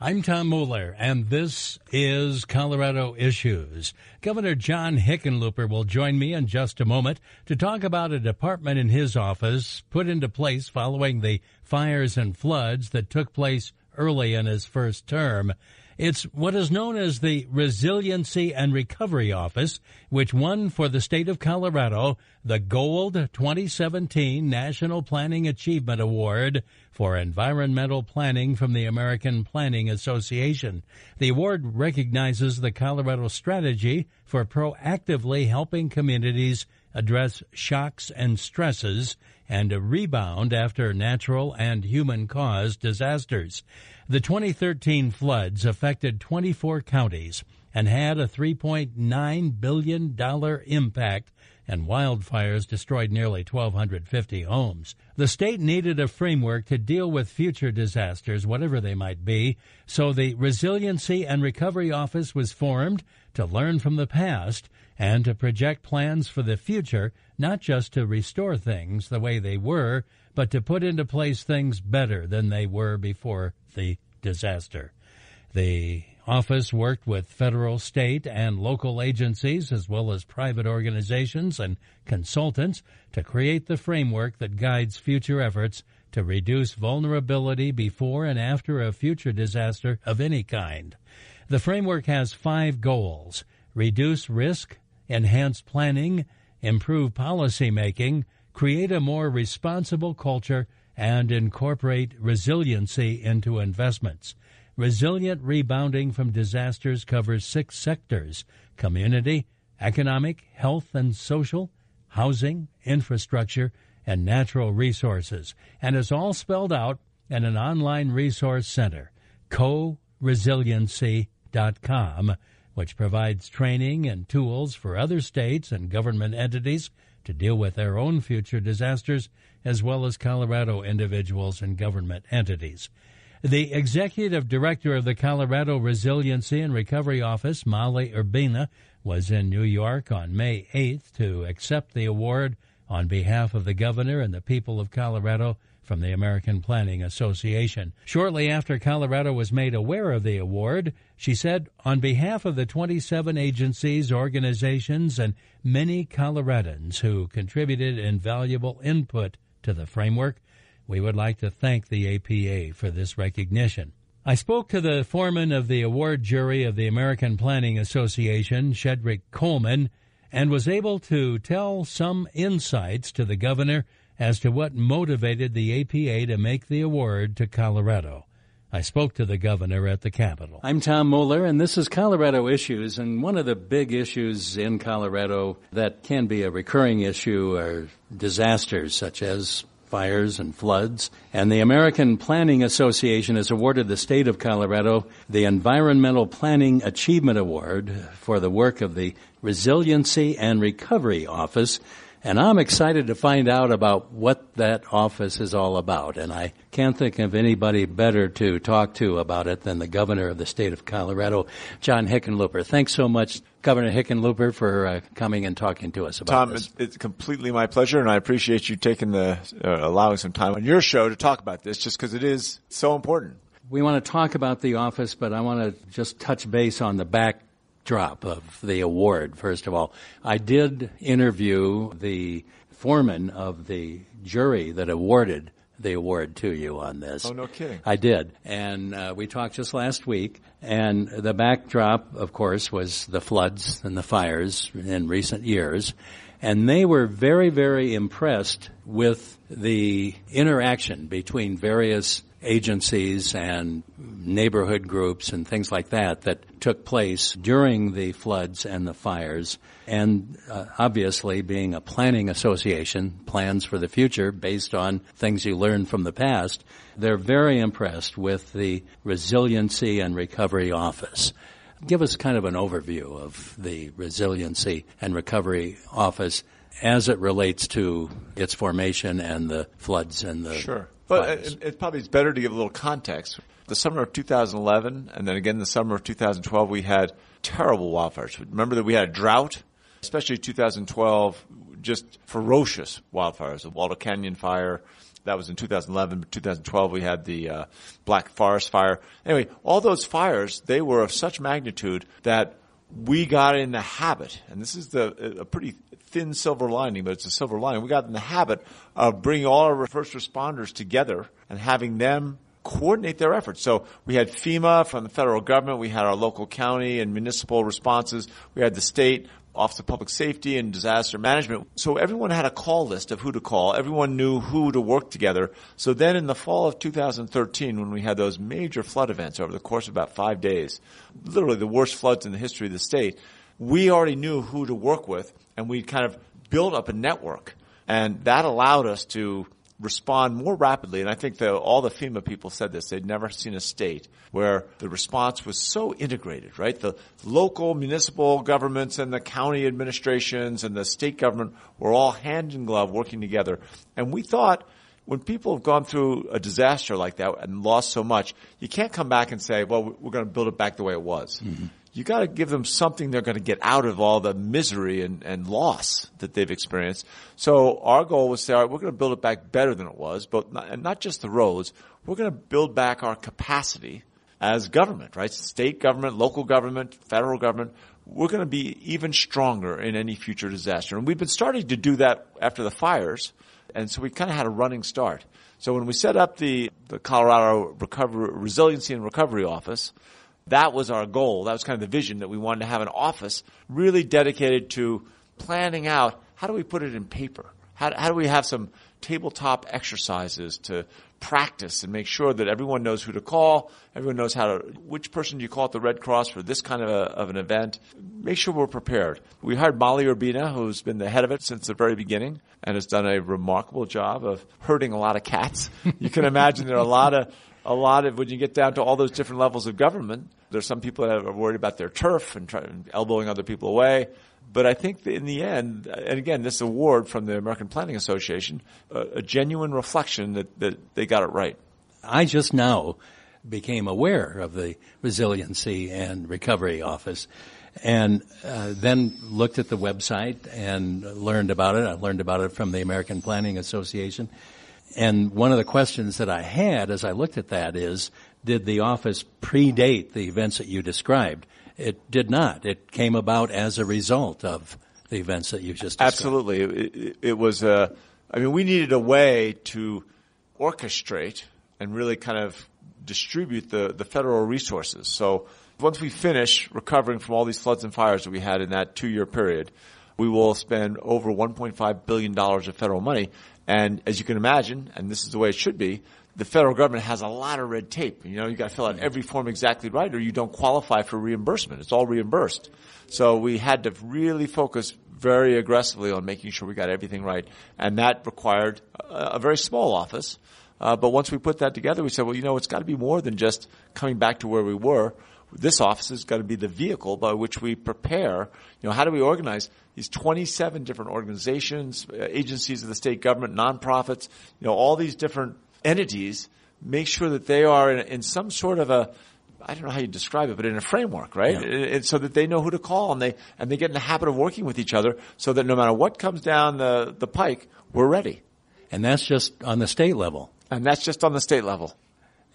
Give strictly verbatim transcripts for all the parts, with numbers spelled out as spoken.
I'm Tom Mueller, and this is Colorado Issues. Governor John Hickenlooper will join me in just a moment to talk about a department in his office put into place following the fires and floods that took place early in his first term. It's what is known as the Resiliency and Recovery Office, which won for the state of Colorado the Gold twenty seventeen National Planning Achievement Award for Environmental Planning from the American Planning Association. The award recognizes the Colorado strategy for proactively helping communities address shocks and stresses and a rebound after natural and human-caused disasters. The twenty thirteen floods affected twenty-four counties and had a three point nine billion dollars impact, and wildfires destroyed nearly one thousand two hundred fifty homes. The state needed a framework to deal with future disasters, whatever they might be, so the Resiliency and Recovery Office was formed to learn from the past and to project plans for the future, not just to restore things the way they were, but to put into place things better than they were before the disaster. The office worked with federal, state, and local agencies, as well as private organizations and consultants, to create the framework that guides future efforts to reduce vulnerability before and after a future disaster of any kind. The framework has five goals: reduce risk, enhance planning, improve policy making, create a more responsible culture, and incorporate resiliency into investments. Resilient rebounding from disasters covers six sectors: community, economic, health and social, housing, infrastructure, and natural resources, and is all spelled out in an online resource center, co resiliency dot com, which provides training and tools for other states and government entities to deal with their own future disasters, as well as Colorado individuals and government entities. The executive director of the Colorado Resiliency and Recovery Office, Molly Urbina, was in New York on May eighth to accept the award on behalf of the governor and the people of Colorado from the American Planning Association. Shortly after Colorado was made aware of the award, she said, "On behalf of the twenty-seven agencies, organizations, and many Coloradans who contributed invaluable input to the framework, we would like to thank the A P A for this recognition." I spoke to the foreman of the award jury of the American Planning Association, Shedrick Coleman, and was able to tell some insights to the governor as to what motivated the A P A to make the award to Colorado. I spoke to the governor at the Capitol. I'm Tom Mueller, and this is Colorado Issues. And one of the big issues in Colorado that can be a recurring issue are disasters such as fires and floods. And the American Planning Association has awarded the state of Colorado the Environmental Planning Achievement Award for the work of the Resiliency and Recovery Office. And I'm excited to find out about what that office is all about. And I can't think of anybody better to talk to about it than the governor of the state of Colorado, John Hickenlooper. Thanks so much, Governor Hickenlooper, for uh, coming and talking to us about Tom, this. Tom, it's completely my pleasure, and I appreciate you taking the uh, allowing some time on your show to talk about this, just because it is so important. We want to talk about the office, but I want to just touch base on the back drop of the award, first of all. I did interview the foreman of the jury that awarded the award to you on this. Oh, no kidding. I did. And uh, we talked just last week, and the backdrop, of course, was the floods and the fires in recent years. And they were very, very impressed with the interaction between various agencies and neighborhood groups and things like that that took place during the floods and the fires. And uh, obviously, being a planning association, plans for the future based on things you learn from the past, they're very impressed with the Resiliency and Recovery Office. Give us kind of an overview of the Resiliency and Recovery Office as it relates to its formation and the floods and the Sure. But it, it probably is better to give a little context. The summer of two thousand eleven and then again the summer of two thousand twelve, we had terrible wildfires. Remember that we had a drought, especially two thousand twelve, just ferocious wildfires, the Waldo Canyon fire. That was in two thousand eleven. But two thousand twelve, we had the uh, Black Forest fire. Anyway, all those fires, they were of such magnitude that we got in the habit, and this is the a pretty thin silver lining, but it's a silver lining. We got in the habit of bringing all our first responders together and having them coordinate their efforts. So we had FEMA from the federal government. We had our local county and municipal responses. We had the state Office of Public Safety and Disaster Management. So everyone had a call list of who to call. Everyone knew who to work together. So then in the fall of two thousand thirteen, when we had those major flood events over the course of about five days, literally the worst floods in the history of the state, we already knew who to work with, and we kind of built up a network. And that allowed us to respond more rapidly. And I think that all the FEMA people said this. They'd never seen a state where the response was so integrated, right? The local municipal governments and the county administrations and the state government were all hand in glove working together. And we thought when people have gone through a disaster like that and lost so much, you can't come back and say, well, we're going to build it back the way it was. Mm-hmm. You got to give them something they're going to get out of all the misery and, and loss that they've experienced. So our goal was to say, all right, we're going to build it back better than it was, but not, and not just the roads. We're going to build back our capacity as government, right? State government, local government, federal government. We're going to be even stronger in any future disaster. And we've been starting to do that after the fires, and so we kind of had a running start. So when we set up the, the Colorado Recovery, Resiliency and Recovery Office, that was our goal. That was kind of the vision that we wanted to have an office really dedicated to planning out how do we put it in paper? How, how do we have some tabletop exercises to practice and make sure that everyone knows who to call, everyone knows how to, which person do you call at the Red Cross for this kind of, a, of an event? Make sure we're prepared. We hired Molly Urbina, who's been the head of it since the very beginning and has done a remarkable job of herding a lot of cats. You can imagine there are a lot of A lot of, when you get down to all those different levels of government, there's some people that are worried about their turf and, try, and elbowing other people away. But I think that in the end, and again, this award from the American Planning Association, a, a genuine reflection that, that they got it right. I just now became aware of the Resiliency and Recovery Office and uh, then looked at the website and learned about it. I learned about it from the American Planning Association. And one of the questions that I had as I looked at that is, did the office predate the events that you described? It did not. It came about as a result of the events that you just described. Absolutely. It, it, it was a, I mean, we needed a way to orchestrate and really kind of distribute the, the federal resources. So once we finish recovering from all these floods and fires that we had in that two-year period, we will spend over one point five billion dollars of federal money. And as you can imagine, and this is the way it should be, the federal government has a lot of red tape. You know, you got to fill out every form exactly right or you don't qualify for reimbursement. It's all reimbursed. So we had to really focus very aggressively on making sure we got everything right. And that required a, a very small office. Uh, but once we put that together, we said, well, you know, it's got to be more than just coming back to where we were. This office is going to be the vehicle by which we prepare. You know, how do we organize these twenty-seven different organizations, agencies of the state government, nonprofits, you know, all these different entities, make sure that they are in, in some sort of a, I don't know how you describe it, but in a framework, right? Yeah. And so that they know who to call and they, and they get in the habit of working with each other so that no matter what comes down the, the pike, we're ready. And that's just on the state level. And that's just on the state level.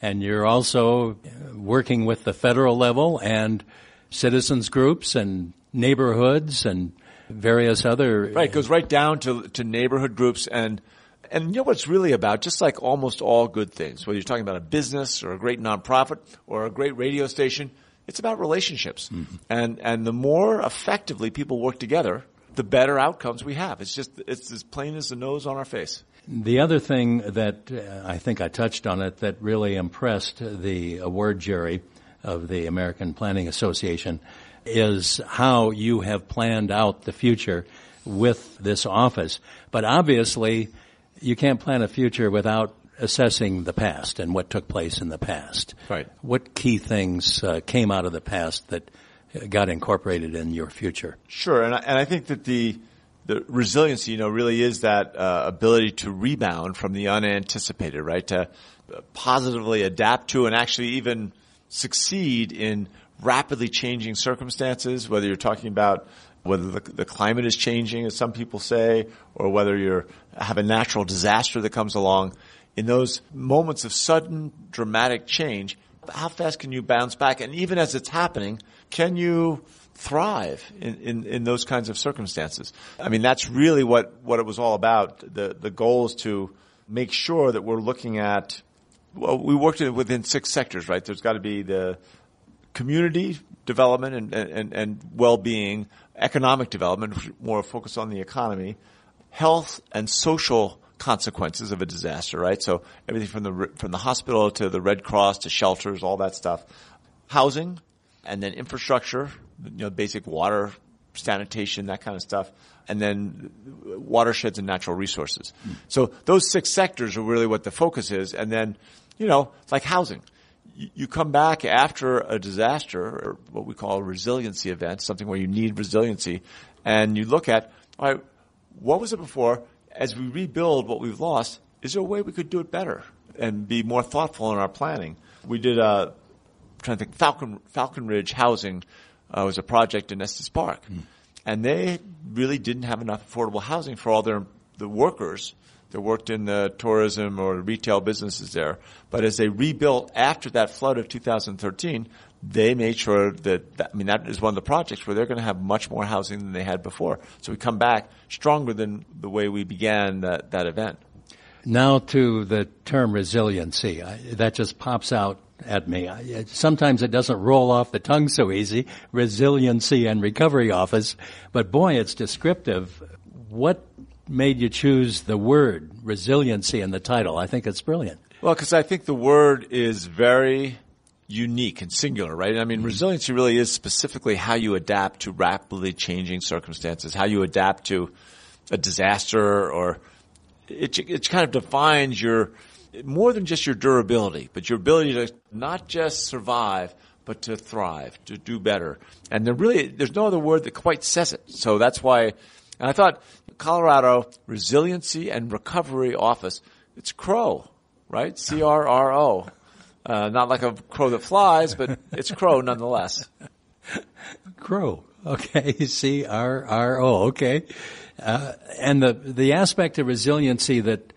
And you're also working with the federal level and citizens groups and neighborhoods and various other. Right. It goes right down to, to neighborhood groups. And, and you know what it's really about? Just like almost all good things, whether you're talking about a business or a great nonprofit or a great radio station, it's about relationships. Mm-hmm. And, and the more effectively people work together, the better outcomes we have. It's just, it's as plain as the nose on our face. The other thing that uh, I think I touched on it that really impressed the award jury of the American Planning Association is how you have planned out the future with this office. But obviously, you can't plan a future without assessing the past and what took place in the past. Right. What key things uh, came out of the past that got incorporated in your future? Sure, and I, and I think that the the resiliency, you know, really is that uh, ability to rebound from the unanticipated, right? To positively adapt to and actually even succeed in rapidly changing circumstances, whether you're talking about whether the, the climate is changing, as some people say, or whether you have a natural disaster that comes along. In those moments of sudden, dramatic change, how fast can you bounce back? And even as it's happening, can you thrive in, in, in those kinds of circumstances? I mean, that's really what, what it was all about. The, the goal is to make sure that we're looking at, well, we worked within six sectors, right? There's got to be the community development and, and, and well-being, economic development, more focused on the economy, health and social consequences of a disaster, right? So everything from the from the hospital to the Red Cross to shelters, all that stuff. Housing, and then infrastructure, you know, basic water, sanitation, that kind of stuff, and then watersheds and natural resources. Mm. So those six sectors are really what the focus is. And then, you know, it's like housing. You come back after a disaster, or what we call a resiliency event, something where you need resiliency, and you look at, all right, what was it before? As we rebuild what we've lost, is there a way we could do it better and be more thoughtful in our planning? We did a, I'm trying to think, Falcon, Falcon Ridge Housing uh, was a project in Estes Park. Mm. And they really didn't have enough affordable housing for all their the workers that worked in the tourism or retail businesses there. But as they rebuilt after that flood of two thousand thirteen, they made sure that, that, I mean, that is one of the projects where they're going to have much more housing than they had before. So we come back stronger than the way we began that, that event. Now to the term resiliency. I, that just pops out at me. I, sometimes it doesn't roll off the tongue so easy, Resiliency and Recovery Office. But, boy, it's descriptive. What made you choose the word resiliency in the title? I think it's brilliant. Well, because I think the word is very unique and singular, right? I mean, resiliency really is specifically how you adapt to rapidly changing circumstances, how you adapt to a disaster, or it, it kind of defines your, more than just your durability, but your ability to not just survive, but to thrive, to do better. And there really, there's no other word that quite says it. So that's why, and I thought Colorado Resiliency and Recovery Office, it's CROW, right? C R R O. Uh, not like a crow that flies, but it's CROW nonetheless. CROW. Okay. C R R O. Okay. Uh, and the, the aspect of resiliency that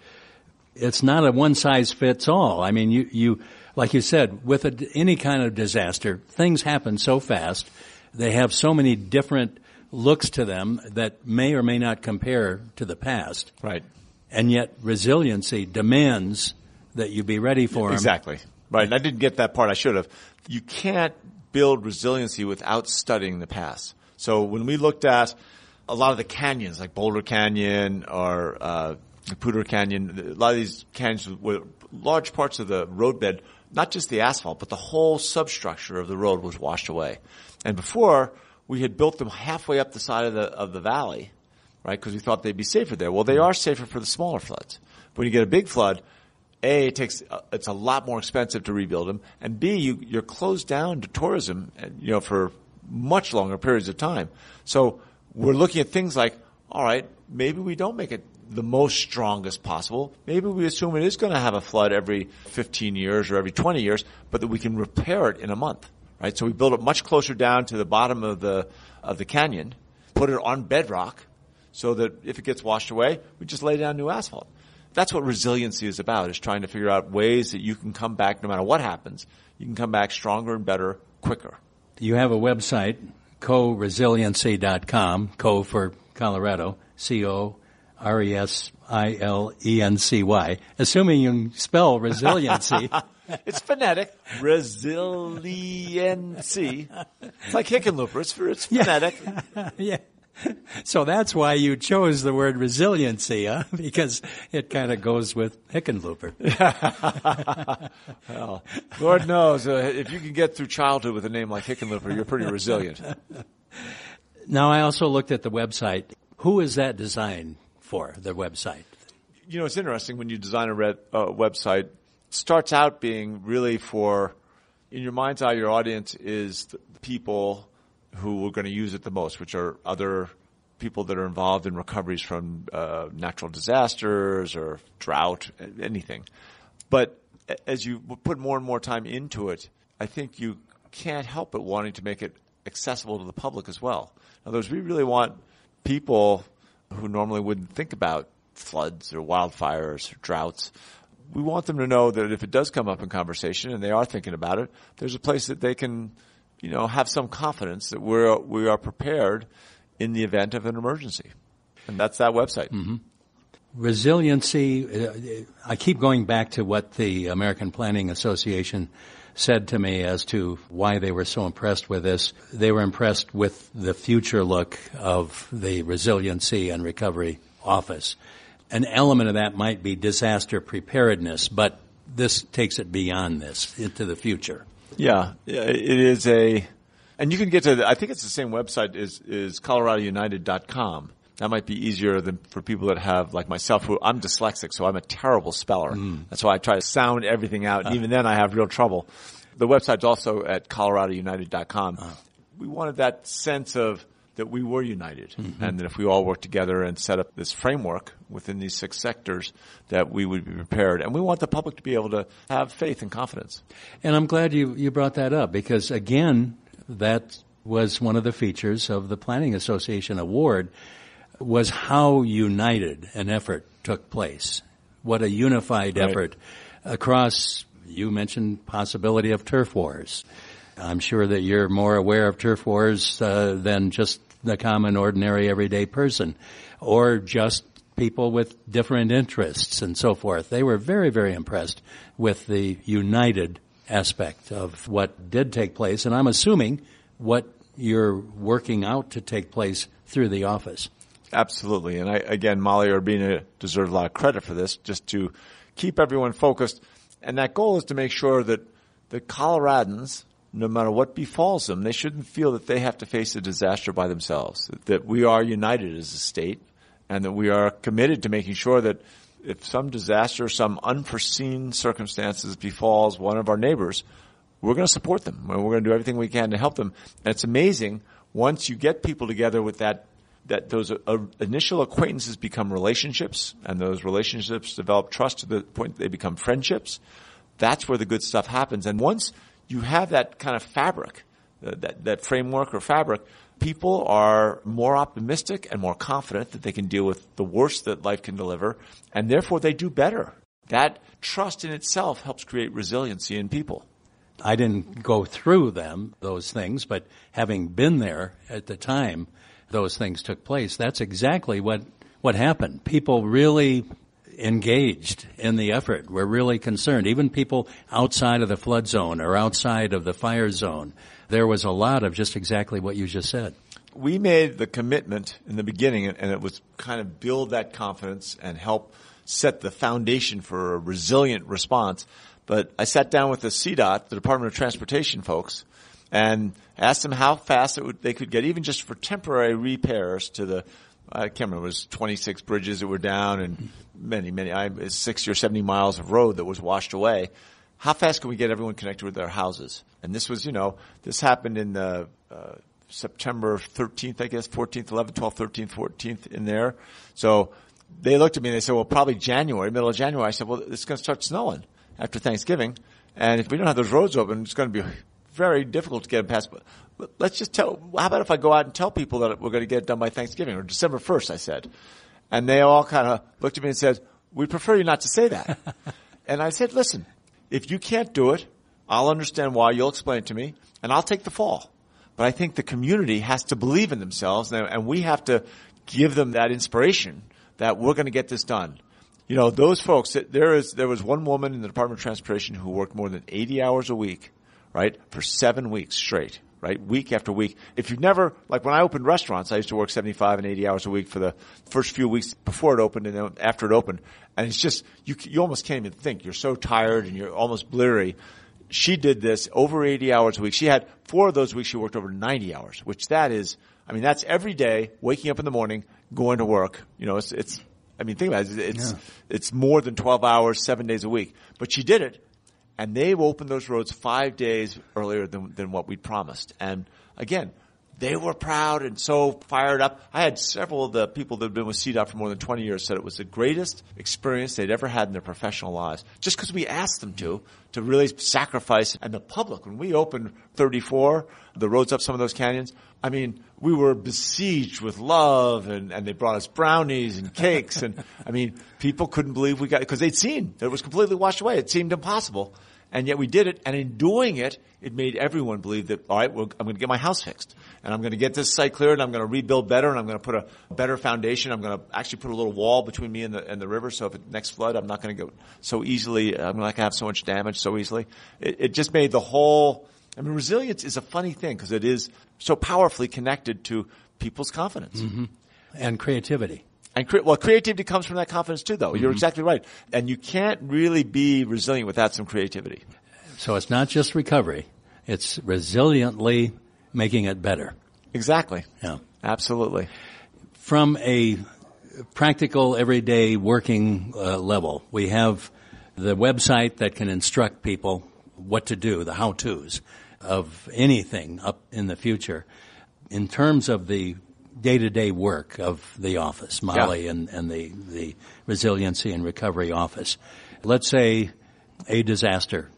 it's not a one size fits all. I mean, you, you, like you said, with a, any kind of disaster, things happen so fast. They have so many different looks to them that may or may not compare to the past. Right. And yet resiliency demands that you be ready for them. Exactly. Right, and I didn't get that part. I should have. You can't build resiliency without studying the past. So when we looked at a lot of the canyons, like Boulder Canyon or uh, Poudre Canyon, a lot of these canyons were large parts of the roadbed, not just the asphalt, but the whole substructure of the road was washed away. And before, we had built them halfway up the side of the of the valley, right, because we thought they'd be safer there. Well, they are safer for the smaller floods. But when you get a big flood, A, it takes, it's a lot more expensive to rebuild them. And B, you, you're closed down to tourism, you know, for much longer periods of time. So we're looking at things like, all right, maybe we don't make it the most strongest possible. Maybe we assume it is going to have a flood every fifteen years or every twenty years, but that we can repair it in a month, right? So we build it much closer down to the bottom of the, of the canyon, put it on bedrock so that if it gets washed away, we just lay down new asphalt. That's what resiliency is about, is trying to figure out ways that you can come back no matter what happens. You can come back stronger and better, quicker. You have a website, co resiliency dot com, co for Colorado, C O R E S I L E N C Y, assuming you can spell resiliency. It's phonetic. Resiliency. It's like Hickenlooper. It's, it's phonetic. Yeah. Yeah. So that's why you chose the word resiliency, huh? Because it kind of goes with Hickenlooper. Well, Lord knows, uh, if you can get through childhood with a name like Hickenlooper, you're pretty resilient. Now, I also looked at the website. Who is that designed for, the website? You know, it's interesting when you design a red, uh, website. It starts out being really for, in your mind's eye, your audience is the people who are going to use it the most, which are other people that are involved in recoveries from uh, natural disasters or drought, anything. But as you put more and more time into it, I think you can't help but wanting to make it accessible to the public as well. In other words, we really want people who normally wouldn't think about floods or wildfires or droughts. We want them to know that if it does come up in conversation and they are thinking about it, there's a place that they can, you know, have some confidence that we're, we are prepared in the event of an emergency. And that's that website. Mm-hmm. Resiliency, uh, I keep going back to what the American Planning Association said to me as to why they were so impressed with this. They were impressed with the future look of the Resiliency and Recovery Office. An element of that might be disaster preparedness, but this takes it beyond this, into the future. Yeah, it is a, and you can get to, the, I think it's the same website is is Colorado United dot com. That might be easier than for people that have, like myself, who I'm dyslexic, so I'm a terrible speller. Mm. That's why I try to sound everything out, and uh. even then I have real trouble. The website's also at Colorado United dot com. Uh. We wanted that sense of that we were united, mm-hmm. and that if we all worked together and set up this framework within these six sectors, that we would be prepared. And we want the public to be able to have faith and confidence. And I'm glad you, you brought that up, because, again, that was one of the features of the Planning Association Award, was how united an effort took place. What a unified right. effort across, you mentioned possibility of turf wars. I'm sure that you're more aware of turf wars uh, than just the common, ordinary, everyday person, or just people with different interests and so forth. They were very, very impressed with the united aspect of what did take place, and I'm assuming what you're working out to take place through the office. Absolutely. And, I, again, Molly Urbina deserves a lot of credit for this, just to keep everyone focused. And that goal is to make sure that the Coloradans, no matter what befalls them, they shouldn't feel that they have to face a disaster by themselves, that we are united as a state and that we are committed to making sure that if some disaster, some unforeseen circumstances befalls one of our neighbors, we're going to support them and we're going to do everything we can to help them. And it's amazing, once you get people together with that, that those uh, initial acquaintances become relationships, and those relationships develop trust to the point that they become friendships. That's where the good stuff happens. And once you have that kind of fabric, uh, that, that framework or fabric, people are more optimistic and more confident that they can deal with the worst that life can deliver, and therefore they do better. That trust in itself helps create resiliency in people. I didn't go through them, those things, but having been there at the time those things took place, that's exactly what, what happened. People really engaged in the effort. We're really concerned. Even people outside of the flood zone or outside of the fire zone, there was a lot of just exactly what you just said. We made the commitment in the beginning, and it was kind of build that confidence and help set the foundation for a resilient response. But I sat down with the C D O T, the Department of Transportation folks, and asked them how fast it would, they could get, even just for temporary repairs to the, I can't remember, it was twenty-six bridges that were down and many, many, I, sixty or seventy miles of road that was washed away. How fast can we get everyone connected with their houses? And this was, you know, this happened in the, uh, September thirteenth, I guess, fourteenth, eleventh, twelfth, thirteenth, fourteenth in there. So they looked at me and they said, well, probably January, middle of January. I said, well, it's going to start snowing after Thanksgiving. And if we don't have those roads open, it's going to be very difficult to get them past. But let's just tell, how about if I go out and tell people that we're going to get it done by Thanksgiving or December first, I said. And they all kind of looked at me and said, we prefer you not to say that. And I said, listen, if you can't do it, I'll understand why, you'll explain it to me, and I'll take the fall. But I think the community has to believe in themselves, and we have to give them that inspiration that we're going to get this done. You know, those folks, there is, there was one woman in the Department of Transportation who worked more than eighty hours a week, right, for seven weeks straight, right? Week after week. If you've never, like when I opened restaurants, I used to work seventy-five and eighty hours a week for the first few weeks before it opened and then after it opened. And it's just, you, you almost can't even think. You're so tired and you're almost bleary. She did this over eighty hours a week. She had four of those weeks she worked over ninety hours, which that is, I mean, that's every day, waking up in the morning, going to work. You know, it's, it's, I mean, think about it. It's, yeah. it's more than twelve hours, seven days a week, but she did it. And they've opened those roads five days earlier than, than what we promised. And again, they were proud and so fired up. I had several of the people that have been with C D O T for more than twenty years said it was the greatest experience they'd ever had in their professional lives, just because we asked them to, to really sacrifice. And the public, when we opened thirty-four, the roads up some of those canyons, I mean, we were besieged with love, and, and they brought us brownies and cakes. And I mean, people couldn't believe we got it because they'd seen that it was completely washed away. It seemed impossible. And yet we did it. And in doing it, it made everyone believe that, all right, well, I'm going to get my house fixed, and I'm going to get this site cleared, and I'm going to rebuild better, and I'm going to put a better foundation. I'm going to actually put a little wall between me and the, and the river. So if it next flood, I'm not going to go so easily. I'm not going to have so much damage so easily. It, it just made the whole, I mean, resilience is a funny thing because it is so powerfully connected to people's confidence. Mm-hmm. And creativity. And cre- well, creativity comes from that confidence too, though. Mm-hmm. You're exactly right. And you can't really be resilient without some creativity. So it's not just recovery. It's resiliently making it better. Exactly. Yeah. Absolutely. From a practical, everyday working uh, level, we have the website that can instruct people what to do, the how-tos of anything up in the future. In terms of the day-to-day work of the office, Molly, yeah. and, and the, the Resiliency and Recovery Office, let's say a disaster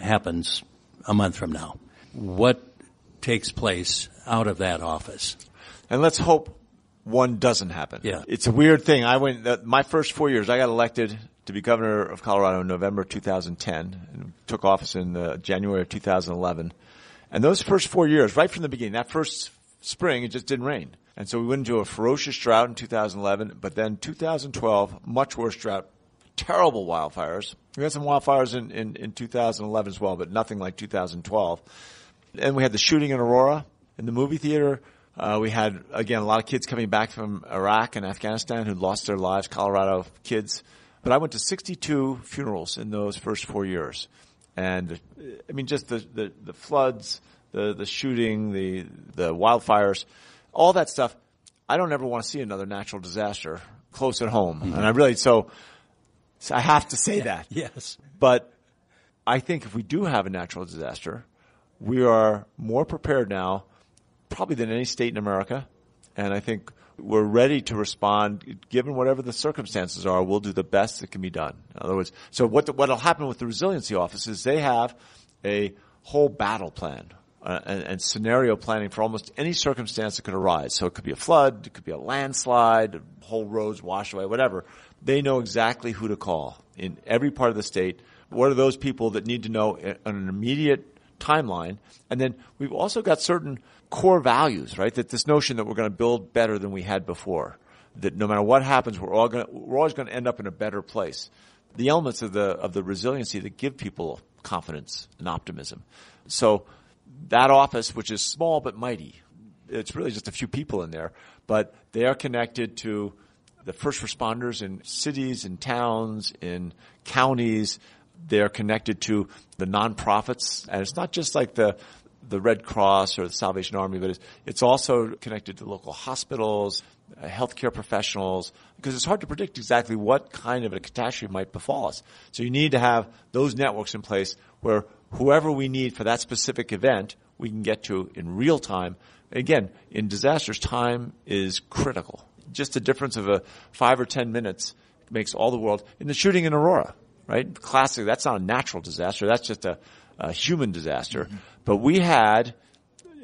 happens a month from now. What takes place out of that office? And let's hope one doesn't happen. Yeah. It's a weird thing. I went uh, my first four years, I got elected to be governor of Colorado in November two thousand ten and took office in uh, January of two thousand eleven. And those first four years, right from the beginning, that first spring, it just didn't rain. And so we went into a ferocious drought in two thousand eleven, but then two thousand twelve, much worse drought, terrible wildfires. We had some wildfires in, in, in two thousand eleven as well, but nothing like two thousand twelve. And we had the shooting in Aurora in the movie theater. Uh, we had, again, a lot of kids coming back from Iraq and Afghanistan who lost their lives, Colorado kids. But I went to sixty-two funerals in those first four years. And, I mean, just the, the, the floods, the, the shooting, the, the wildfires, all that stuff. I don't ever want to see another natural disaster close at home. Mm-hmm. And I really, so, so I have to say that. Yes. But I think if we do have a natural disaster, we are more prepared now probably than any state in America, and I think we're ready to respond given whatever the circumstances are. We'll do the best that can be done. In other words, so what the, what'll happen with the Resiliency Office is they have a whole battle plan uh, and, and scenario planning for almost any circumstance that could arise. So it could be a flood, it could be a landslide, whole roads washed away, whatever. They know exactly who to call in every part of the state. What are those people that need to know on an immediate timeline? And then we've also got certain core values, right? That this notion that we're going to build better than we had before, that no matter what happens, we're all going to, we're always going to end up in a better place. The elements of the of the resiliency that give people confidence and optimism. So that office, which is small but mighty, it's really just a few people in there, but they are connected to the first responders in cities, in towns, in counties. They're connected to the nonprofits, and it's not just like the the Red Cross or the Salvation Army, but it's, it's also connected to local hospitals, uh, healthcare professionals, because it's hard to predict exactly what kind of a catastrophe might befall us. So you need to have those networks in place where whoever we need for that specific event, we can get to in real time. Again, in disasters, time is critical. Just the difference of a five or ten minutes makes all the world. In the shooting in Aurora, right? Classic. That's not a natural disaster. That's just a, a human disaster. Mm-hmm. But we had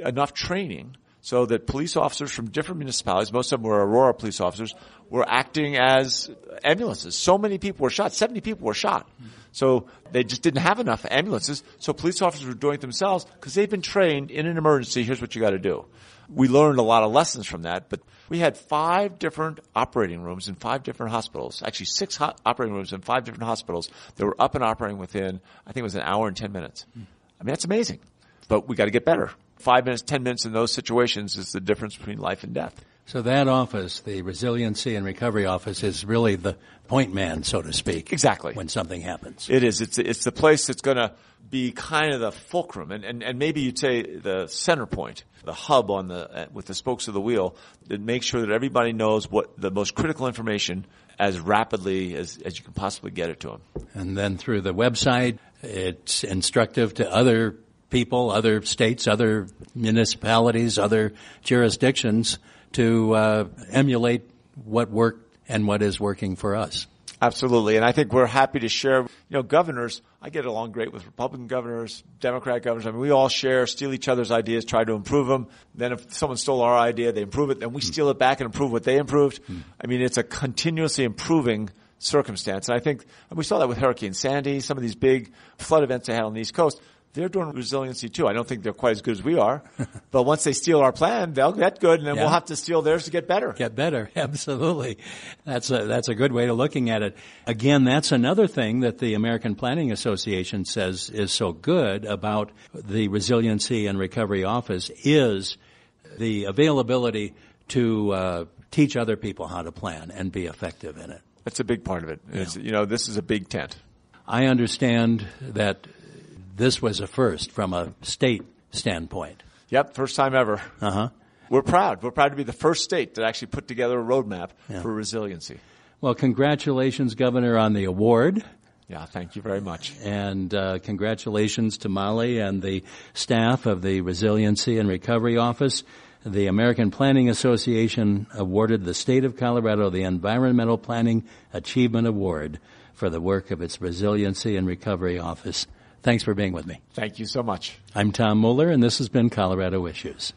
enough training so that police officers from different municipalities, most of them were Aurora police officers, were acting as ambulances. So many people were shot. seventy people were shot. Mm-hmm. So they just didn't have enough ambulances. So police officers were doing it themselves because they've been trained in an emergency. Here's what you got to do. We learned a lot of lessons from that, but we had five different operating rooms in five different hospitals, actually six ho- operating rooms in five different hospitals that were up and operating within, I think it was an hour and ten minutes. I mean, that's amazing, but we got to get better. Five minutes, ten minutes in those situations is the difference between life and death. So that office, the Resiliency and Recovery Office, is really the point man, so to speak. Exactly. When something happens. It is. It's it's the place that's going to be kind of the fulcrum, and, and, and maybe you'd say the center point, the hub on the with the spokes of the wheel, that makes sure that everybody knows what the most critical information as rapidly as, as you can possibly get it to them. And then through the website, it's instructive to other people, other states, other municipalities, other jurisdictions to uh, emulate what worked and what is working for us. Absolutely. And I think we're happy to share, you know, governors, I get along great with Republican governors, Democrat governors. I mean, we all share, steal each other's ideas, try to improve them. Then if someone stole our idea, they improve it. Then we mm. steal it back and improve what they improved. Mm. I mean, it's a continuously improving circumstance. And I think and we saw that with Hurricane Sandy, some of these big flood events they had on the East Coast. They're doing resiliency too. I don't think they're quite as good as we are. But once they steal our plan, they'll get good, and then yeah. we'll have to steal theirs to get better. Get better. Absolutely. That's a, that's a good way of looking at it. Again, that's another thing that the American Planning Association says is so good about the Resiliency and Recovery Office is the availability to uh, teach other people how to plan and be effective in it. That's a big part of it. Yeah. It's, you know, this is a big tent. I understand that this was a first from a state standpoint. Yep, first time ever. Uh-huh. We're proud. We're proud to be the first state that actually put together a roadmap yeah. for resiliency. Well, congratulations, Governor, on the award. Yeah, thank you very much. And uh, congratulations to Molly and the staff of the Resiliency and Recovery Office. The American Planning Association awarded the state of Colorado the Environmental Planning Achievement Award for the work of its Resiliency and Recovery Office. Thanks for being with me. Thank you so much. I'm Tom Mueller, and this has been Colorado Issues.